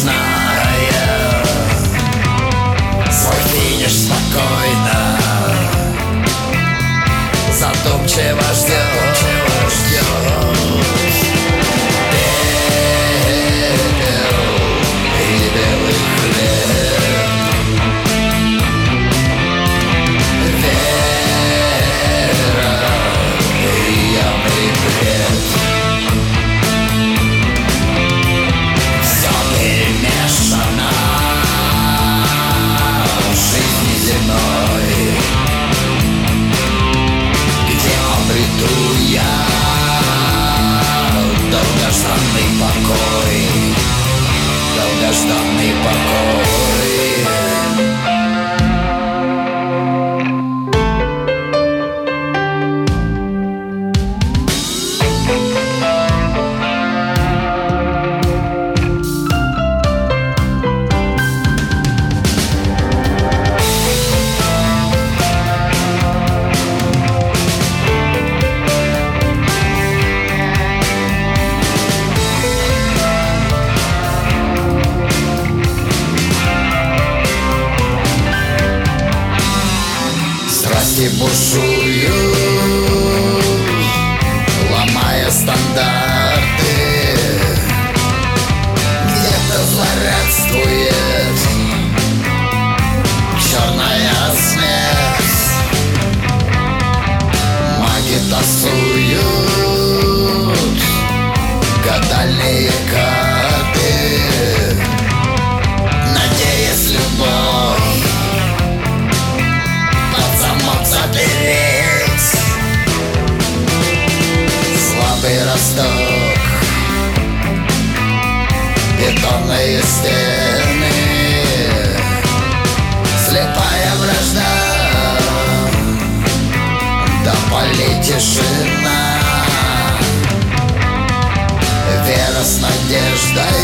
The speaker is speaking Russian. знаю свой финиш спокойно, задумчиво ждет. Долгожданный покой. И бушую, ломая стандарты, где-то злорадствует черная смерть. Маги тасуют гадальные карты, надеясь любовь запереть. Слабый росток, бетонные стены, слепая вражда, до полей тишина, вера с надеждой.